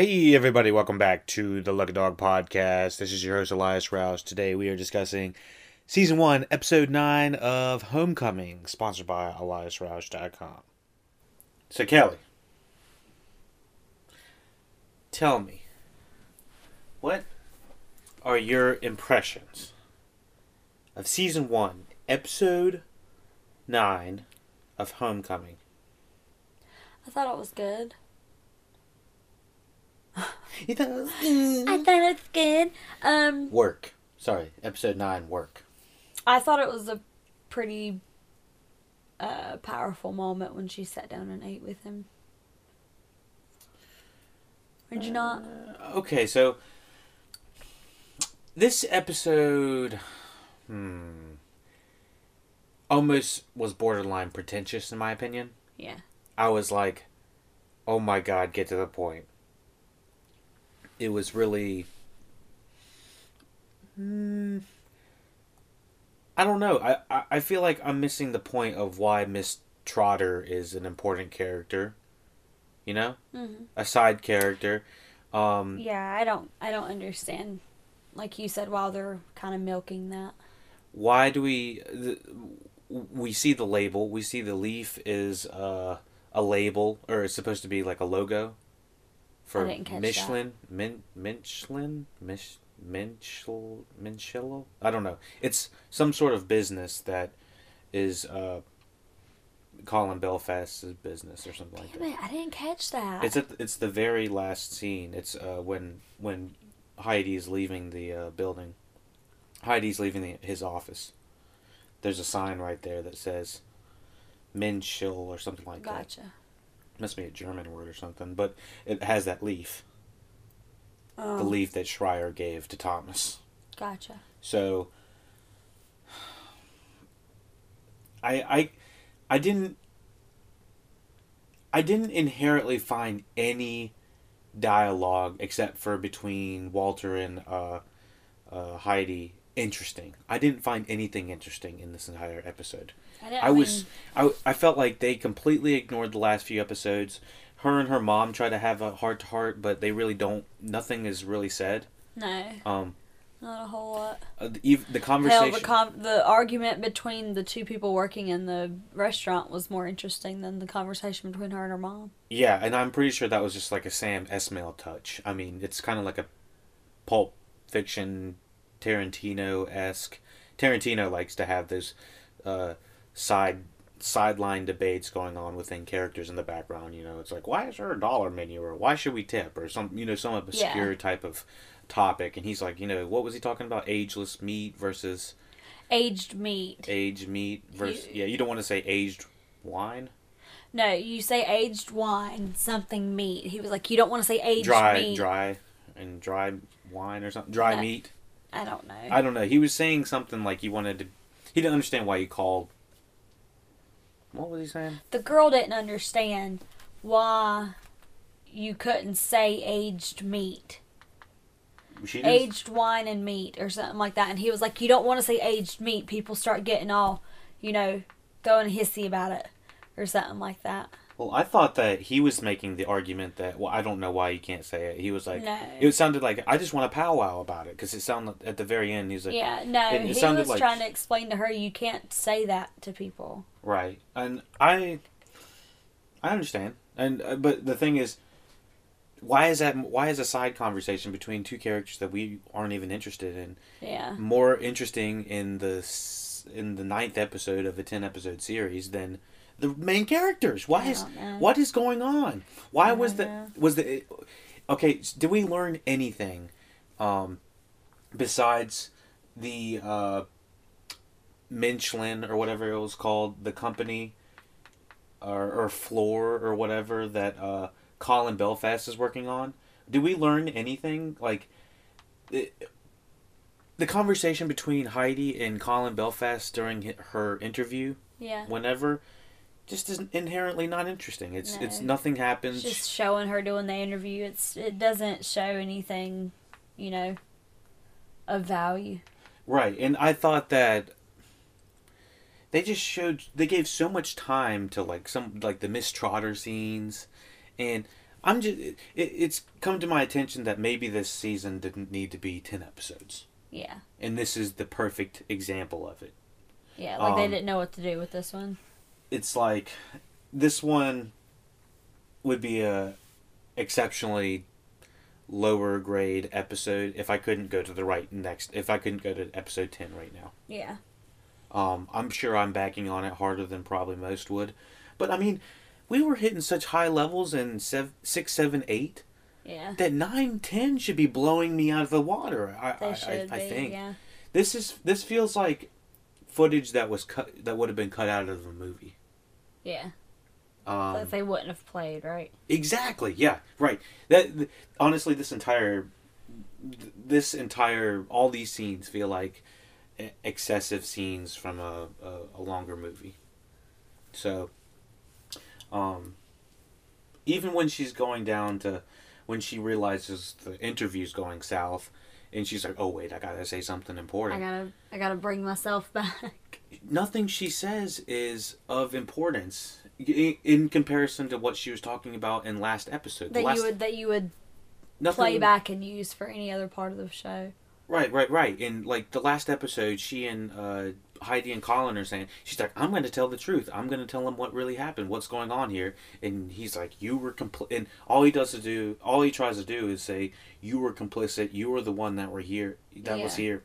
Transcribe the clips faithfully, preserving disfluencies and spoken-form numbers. Hey everybody, welcome back to the Lucky Dog Podcast. This is your host, Elias Roush. Today we are discussing Season one, Episode nine of Homecoming, sponsored by Elias Roush dot com. So Kelly, tell me, what are your impressions of Season one, Episode nine of Homecoming? I thought it was good. You thought it was good. I thought it was good. Um, work. Sorry, episode nine, work. I thought it was a pretty uh, powerful moment when she sat down and ate with him. Did you uh, not? Okay, so this episode hmm, almost was borderline pretentious in my opinion. Yeah. I was like, oh my God, get to the point. It was really, mm, I don't know. I, I, I feel like I'm missing the point of why Miss Trotter is an important character, you know, mm-hmm. a side character. Um, yeah, I don't, I don't understand. Like you said, while they're kind of milking that. Why do we, the, we see the label, we see the leaf is uh, a label, or it's supposed to be like a logo. For Minchle, Min Minchle, Mish Minchle, Minchle. I don't know. It's some sort of business that is uh, Colin Belfast's business or something like that. Damn it, I didn't catch that. It's at the, it's the very last scene. It's uh, when when Heidi's leaving the uh, building. Heidi's leaving the, his office. There's a sign right there that says Minchle or something like that. Gotcha. Must be a German word or something, but it has that leaf. Um, the leaf that Shrier gave to Thomas. Gotcha. So, I, I, I didn't, I didn't inherently find any dialogue except for between Walter and uh, uh, Heidi interesting. I didn't find anything interesting in this entire episode. I, I was, I, I felt like they completely ignored the last few episodes. Her and her mom try to have a heart to heart, but they really don't. Nothing is really said. No. Um, not a whole lot. Uh, the, the conversation, Hell, the, com- the argument between the two people working in the restaurant was more interesting than the conversation between her and her mom. Yeah, and I'm pretty sure that was just like a Sam Esmail touch. I mean, it's kind of like a Pulp Fiction, Tarantino-esque. Tarantino likes to have those. Uh, side sideline debates going on within characters in the background, you know, it's like, why is there a dollar menu, or why should we tip, or some, you know, some obscure yeah. type of topic, and he's like, you know, what was he talking about? Ageless meat versus aged meat. Aged meat versus you, yeah, you don't want to say aged wine. No, you say aged wine, something meat. He was like, you don't want to say aged dry, meat. Dry and dry wine or something. Dry no, meat. I don't know. I don't know. He was saying something like he wanted to he didn't understand why he called. What was he saying? The girl didn't understand why you couldn't say aged meat. She aged wine and meat or something like that. And he was like, you don't want to say aged meat. People start getting all, you know, throwing a hissy about it or something like that. Well, I thought that he was making the argument that, well, I don't know why you can't say it. He was like, no. It sounded like, I just want to powwow about it. Because it sounded, at the very end, he was like. Yeah, no, it, it he was like, trying to explain to her, you can't say that to people. Right. And I, I understand. And, uh, but the thing is, why is that, why is a side conversation between two characters that we aren't even interested in yeah. more interesting in the, in the ninth episode of a ten episode series than the main characters? Why is what is going on? Why was the was the okay? Did we learn anything um, besides the uh, Minchle or whatever it was called, the company or, or floor or whatever that uh, Colin Belfast is working on? Did we learn anything? Like it, the conversation between Heidi and Colin Belfast during her interview, yeah, whenever. Just isn't inherently not interesting. It's no. it's nothing happens. It's just showing her doing the interview. It's it doesn't show anything, you know, of value. Right, and I thought that they just showed they gave so much time to like some like the Miss Trotter scenes, and I'm just it, it's come to my attention that maybe this season didn't need to be ten episodes. Yeah. And this is the perfect example of it. Yeah, like um, they didn't know what to do with this one. It's like this one would be a exceptionally lower grade episode if I couldn't go to the right next if I couldn't go to episode ten right now. Yeah. Um, I'm sure I'm backing on it harder than probably most would. But I mean, we were hitting such high levels in seven, six, seven, eight. Yeah. That nine, ten should be blowing me out of the water. I, they I, should I, I be, think. Yeah. This is this feels like footage that was cut that would have been cut out of the movie. Yeah. Um, that they wouldn't have played, right? Exactly. Yeah. Right. That th- honestly, this entire, this entire, all these scenes feel like excessive scenes from a, a, a longer movie. So, um, even when she's going down to, when she realizes the interview's going south, and she's like, "Oh wait, I gotta say something important. I gotta, I gotta bring myself back." Nothing she says is of importance in comparison to what she was talking about in last episode. That last, you would, that you would nothing, play back and use for any other part of the show. Right, right, right. And like the last episode, she and uh, Heidi and Colin are saying, she's like, "I'm going to tell the truth. I'm going to tell him what really happened. What's going on here?" And he's like, "You were compl-" and all he does to do, all he tries to do is say, "You were complicit. You were the one that were here. That yeah. was here.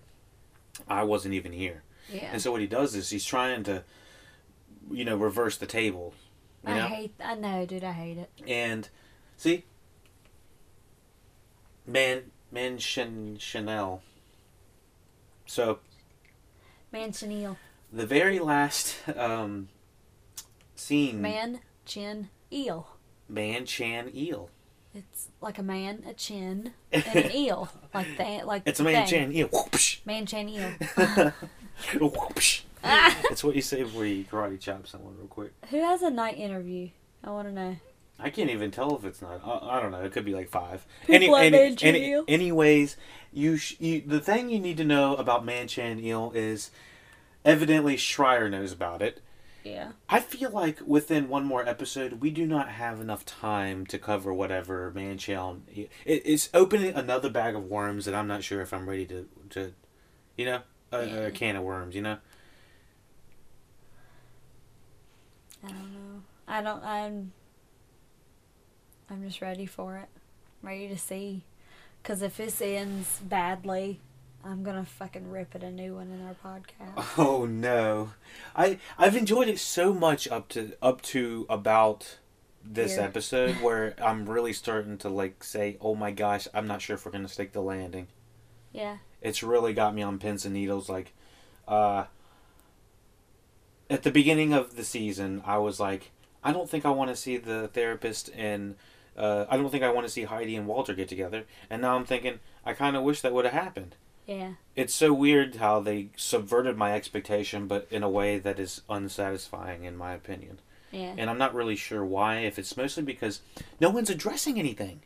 I wasn't even here." Yeah. And so what he does is he's trying to, you know, reverse the table. I know? hate. I know, dude. I hate it. And see, man, Manchineel. So, Manchineel. The very last um, scene. Man, chin, eel. Man, chan, eel. It's like a man, a chin, and an eel. Like that. Like it's a man, chan, eel. Man, chan, eel. That's what you say before you karate chop someone real quick. Who has a night interview? I want to know. I can't even tell if it's not. I, I don't know. It could be like five. Any, any, any, anyways, you, sh- you the thing you need to know about Manchineel is evidently Shrier knows about it. Yeah. I feel like within one more episode, we do not have enough time to cover whatever Manchineel. It, it's opening another bag of worms that I'm not sure if I'm ready to, to you know, a, yeah. a can of worms, you know? I don't know. I don't... I'm... I'm just ready for it. I'm ready to see. Because if this ends badly, I'm going to fucking rip it a new one in our podcast. Oh, no. I, I've enjoyed it so much up to up to about this Here. episode where I'm really starting to, like, say, oh, my gosh, I'm not sure if we're going to stick the landing. Yeah. It's really got me on pins and needles. Like, uh, at the beginning of the season, I was like, I don't think I want to see the therapist and... Uh, I don't think I want to see Heidi and Walter get together. And now I'm thinking, I kind of wish that would have happened. Yeah. It's so weird how they subverted my expectation, but in a way that is unsatisfying, in my opinion. Yeah. And I'm not really sure why, if it's mostly because no one's addressing anything.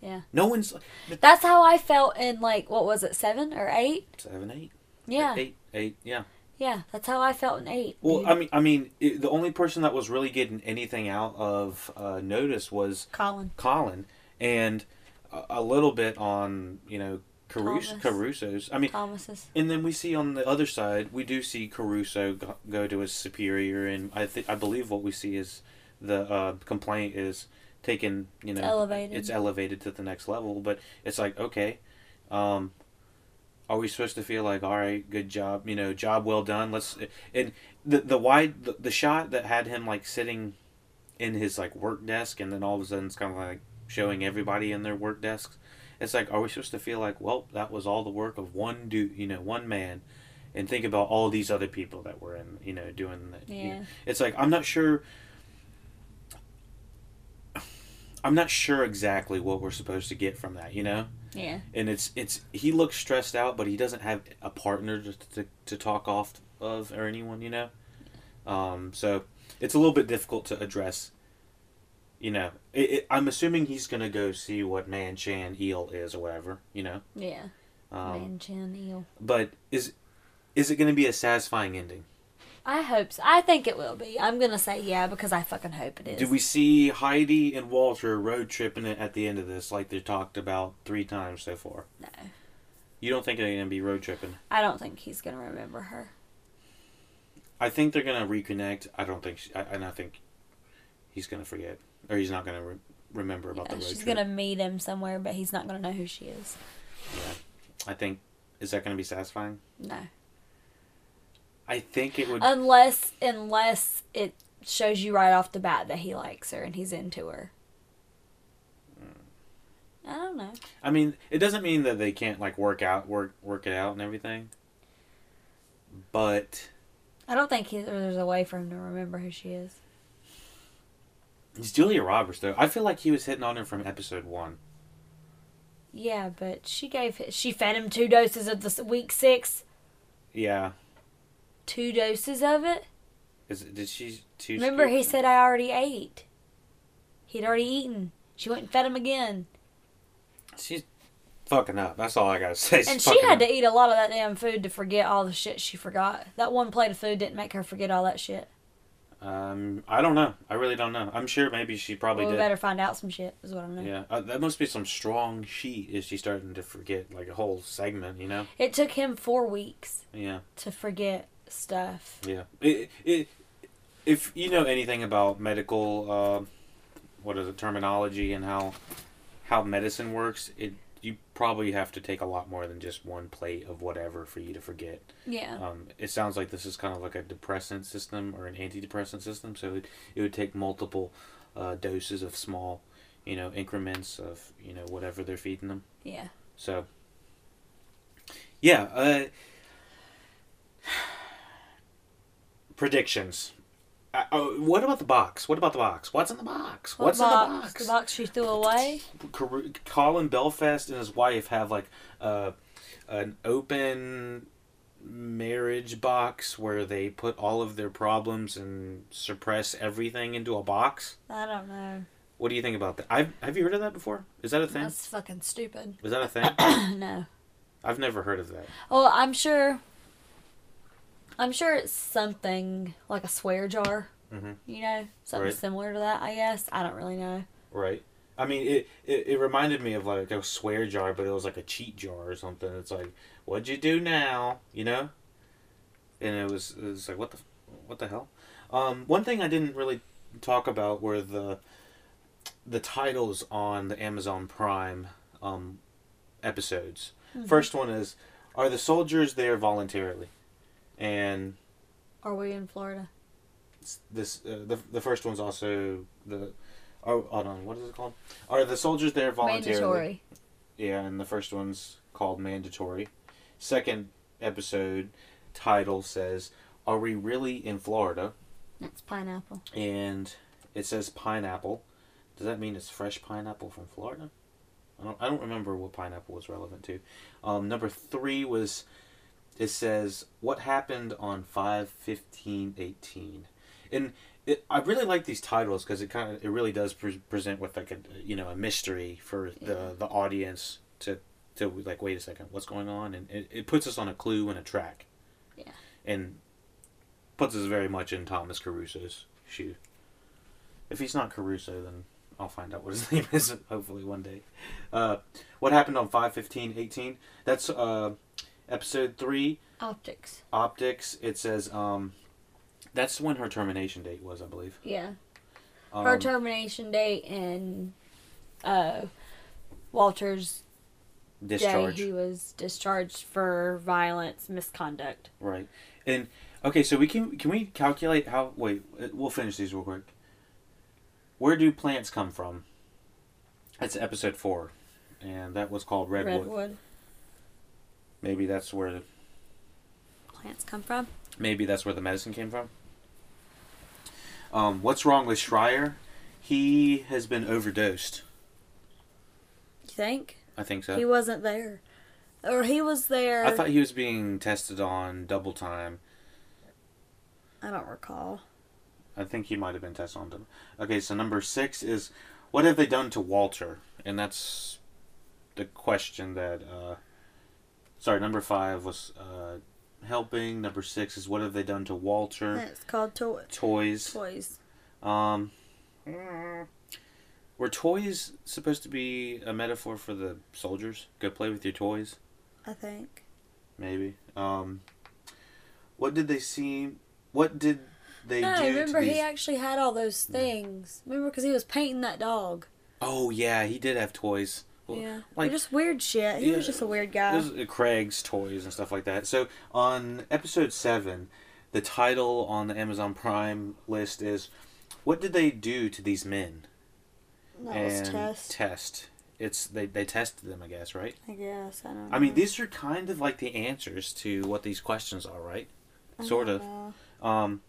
Yeah. No one's... That's how I felt in, like, what was it, seven or eight? Seven, eight. Yeah. Eight, eight, yeah. Yeah, that's how I felt in eight. Well, dude. I mean, I mean, it, the only person that was really getting anything out of uh, notice was Colin. Colin, and a, a little bit on you know Caruso, Caruso's. I mean, Thomas's. And then we see on the other side, we do see Caruso go, go to his superior, and I think I believe what we see is the uh, complaint is taken. You know, it's elevated. It's elevated to the next level, but it's like okay. Um, Are we supposed to feel like, all right, good job, you know, job well done? Let's and the the wide the, the shot that had him like sitting in his like work desk, and then all of a sudden it's kind of like showing everybody in their work desks. It's like, are we supposed to feel like, well, that was all the work of one dude, you know, one man, and think about all these other people that were in, you know, doing that. Yeah. You know? It's like I'm not sure. I'm not sure exactly what we're supposed to get from that, you know. Yeah. And it's it's he looks stressed out, but he doesn't have a partner to to, to talk off of or anyone, you know. Um, so it's a little bit difficult to address. You know, it, it, I'm assuming he's gonna go see what Manchineel is or whatever, you know. Yeah. Um, Manchineel. But is is it gonna be a satisfying ending? I hope so. I think it will be. I'm going to say yeah because I fucking hope it is. Did we see Heidi and Walter road tripping it at the end of this like they talked about three times so far? No. You don't think they're going to be road tripping? I don't think he's going to remember her. I think they're going to reconnect. I don't think... She, I, and I think he's going to forget. Or he's not going to re- remember about yeah, the road she's trip. She's going to meet him somewhere, but he's not going to know who she is. Yeah. I think... Is that going to be satisfying? No. I think it would... Unless unless it shows you right off the bat that he likes her and he's into her. Mm. I don't know. I mean, it doesn't mean that they can't, like, work out, work work it out and everything. But... I don't think he, there's a way for him to remember who she is. It's Julia Roberts, though. I feel like he was hitting on her from episode one. Yeah, but she gave... She fed him two doses of the week six. Yeah. Two doses of it? Is it, did she... Two Remember, he said, I already ate. He'd already eaten. She went and fed him again. She's fucking up. That's all I gotta say. She's and she had up. to eat a lot of that damn food to forget all the shit she forgot. That one plate of food didn't make her forget all that shit. Um, I don't know. I really don't know. I'm sure maybe she probably well, we did. We better find out some shit, is what I know. Yeah, uh, that must be some strong sheet if she's starting to forget, like, a whole segment, you know? It took him four weeks Yeah. to forget stuff. Yeah. It, it, if you know anything about medical, uh, what is it, terminology and how how medicine works, it you probably have to take a lot more than just one plate of whatever for you to forget. Yeah. Um, it sounds like this is kind of like a depressant system or an antidepressant system, so it, it would take multiple uh, doses of small, you know, increments of, you know, whatever they're feeding them. Yeah. So, yeah, uh... predictions. Uh, oh, what about the box? What about the box? What's in the box? What's what box? in the box? The box she threw away? Colin Belfast and his wife have like uh, an open marriage box where they put all of their problems and suppress everything into a box. I don't know. What do you think about that? I've, have you heard of that before? Is that a thing? That's fucking stupid. Is that a thing? No. I've never heard of that. Oh, I'm sure... I'm sure it's something like a swear jar, mm-hmm. you know, something right. similar to that, I guess. I don't really know. Right. I mean, it, it, it reminded me of like a swear jar, but it was like a cheat jar or something. It's like, what'd you do now? You know? And it was, it was like, what the, what the hell? Um, one thing I didn't really talk about were the, the titles on the Amazon Prime um, episodes. Mm-hmm. First one is, are the soldiers there voluntarily? And are we in Florida? This uh, the the first one's also the oh hold on what is it called? Are the soldiers there voluntarily? Mandatory. Yeah, and the first one's called mandatory. Second episode title says, "Are we really in Florida?" That's pineapple. And it says pineapple. Does that mean it's fresh pineapple from Florida? I don't I don't remember what pineapple was relevant to. Um, number three was. It says, what happened on five fifteen eighteen? And it, I really like these titles because it kind of, it really does pre- present with like a, you know, a mystery for the, yeah. the audience to, to like, wait a second, what's going on? And it, it puts us on a clue and a track. Yeah. And puts us very much in Thomas Caruso's shoe. If he's not Caruso, then I'll find out what his name is, hopefully one day. Uh, what happened on five fifteen eighteen? That's... Uh, Episode three. Optics. Optics. It says, um, that's when her termination date was, I believe. Yeah. Um, her termination date and, uh, Walter's discharge. Day he was discharged for violence, misconduct. Right. And, okay, so we can, can we calculate how, wait, we'll finish these real quick. Where do plants come from? That's episode four. And that was called Redwood. Redwood. Maybe that's where the plants come from. Maybe that's where the medicine came from. Um, what's wrong with Shrier? He has been overdosed. You think? I think so. He wasn't there. Or he was there. I thought he was being tested on double time. I don't recall. I think he might have been tested on double. Okay, so number six is, what have they done to Walter? And that's the question that... Uh, Sorry, number five was uh, helping. Number six is what have they done to Walter? And it's called to- Toys. Toys. Um, were toys supposed to be a metaphor for the soldiers? Go play with your toys? I think. Maybe. Um, what did they see? What did they no, do? No, remember to these... he actually had all those things. No. Remember, because he was painting that dog. Oh, yeah, he did have toys. Yeah, like, just weird shit. He yeah, was just a weird guy. It was Craig's toys and stuff like that. So on episode seven, the title on the Amazon Prime list is "What did they do to these men?" That and was test. Test. It's they they tested them, I guess, right? I guess I don't. know. I mean, these are kind of like the answers to what these questions are, right? I sort of. Know. Um,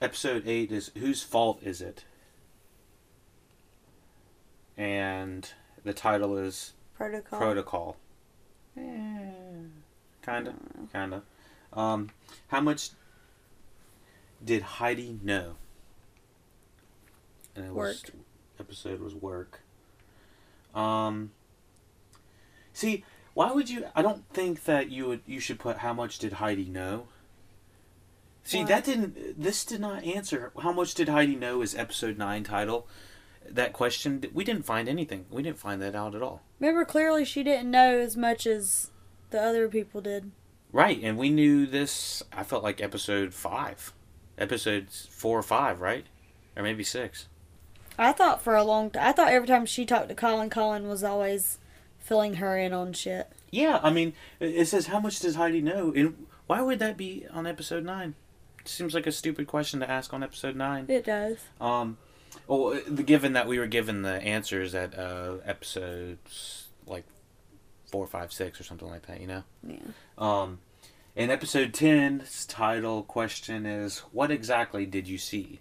episode eight is whose fault is it? And the title is Protocol. Protocol. Yeah. Kinda. Kinda. Um, how much did Heidi know? And it work. Was, episode was work. Um, see, why would you... I don't think that you would. You should put how much did Heidi know. See, what? that didn't... This did not answer. How much did Heidi know is episode nine title. That question, we didn't find anything. We didn't find that out at all. Remember, clearly she didn't know as much as the other people did. Right, and we knew this, I felt like episode five. Episodes four or five, right? Or maybe six. I thought for a long time, I thought every time she talked to Colin, Colin was always filling her in on shit. Yeah, I mean, it says, how much does Heidi know? And why would that be on episode nine? It seems like a stupid question to ask on episode nine. It does. Um... Well, given that we were given the answers at uh, episodes like four, five, six, or something like that, you know. Yeah. Um, in episode ten's title question is "What exactly did you see?"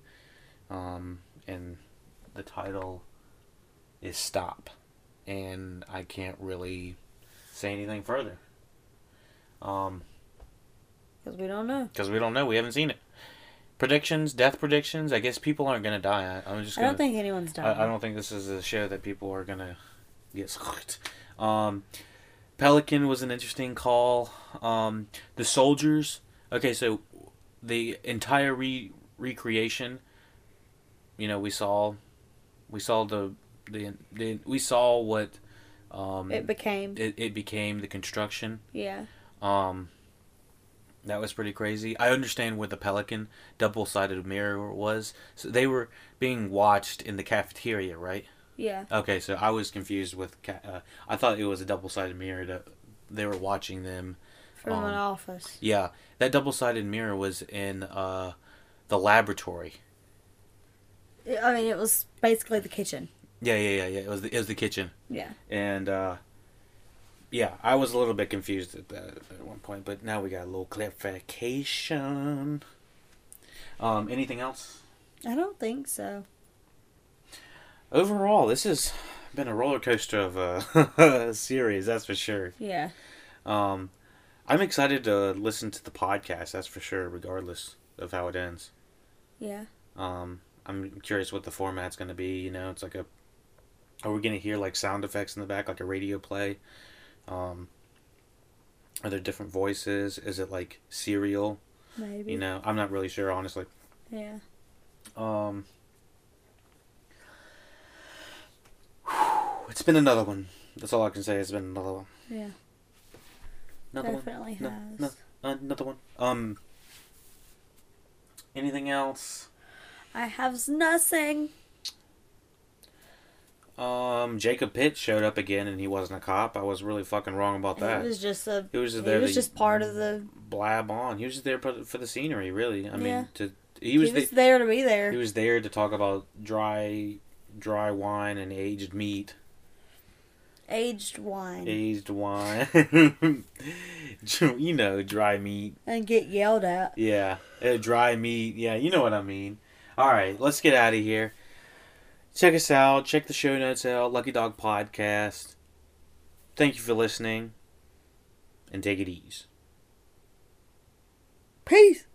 Um, and the title is "Stop," and I can't really say anything further. Um, because we don't know. Because we don't know. We haven't seen it. Predictions, death predictions. I guess people aren't going to die. I, I'm just gonna, I don't think anyone's dying. I, I don't think this is a show that people are going to get sucked. Um, Pelican was an interesting call. Um, the soldiers. Okay, so the entire re- recreation. You know, we saw, we saw the the, the we saw what um, it became. It, it became the construction. Yeah. Um. That was pretty crazy. I understand where the Pelican double-sided mirror was. So they were being watched in the cafeteria, right? Yeah. Okay, so I was confused with... Ca- uh, I thought it was a double-sided mirror that they were watching them. From um, an office. Yeah. That double-sided mirror was in uh, the laboratory. I mean, it was basically the kitchen. Yeah, yeah, yeah. yeah. It was the, it was the kitchen. Yeah. And... Uh, Yeah, I was a little bit confused at that at one point, but now we got a little clarification. Um, anything else? I don't think so. Overall, this has been a roller coaster of a series, that's for sure. Yeah. Um, I'm excited to listen to the podcast, that's for sure, regardless of how it ends. Yeah. Um, I'm curious what the format's going to be. You know, it's like a. Are we going to hear like sound effects in the back, like a radio play? Um, are there different voices? Is it like serial? Maybe. You know, I'm not really sure, honestly. Yeah. Um, it's been another one. That's all I can say. It's been another one. Yeah. Another Definitely one. has. No, no, another one. Um, anything else? I have nothing. Um, Jacob Pitts showed up again, and he wasn't a cop. I was really fucking wrong about that. He was just a. He was just, there he was just part of the blab on. He was just there for the scenery, really. I mean, yeah. to he was, he was the, there to be there. He was there to talk about dry, dry wine and aged meat. Aged wine. Aged wine. You know, dry meat. And get yelled at. Yeah, uh, dry meat. Yeah, you know what I mean. All right, let's get out of here. Check us out. Check the show notes out. Lucky Dog Podcast. Thank you for listening. And take it easy. Peace.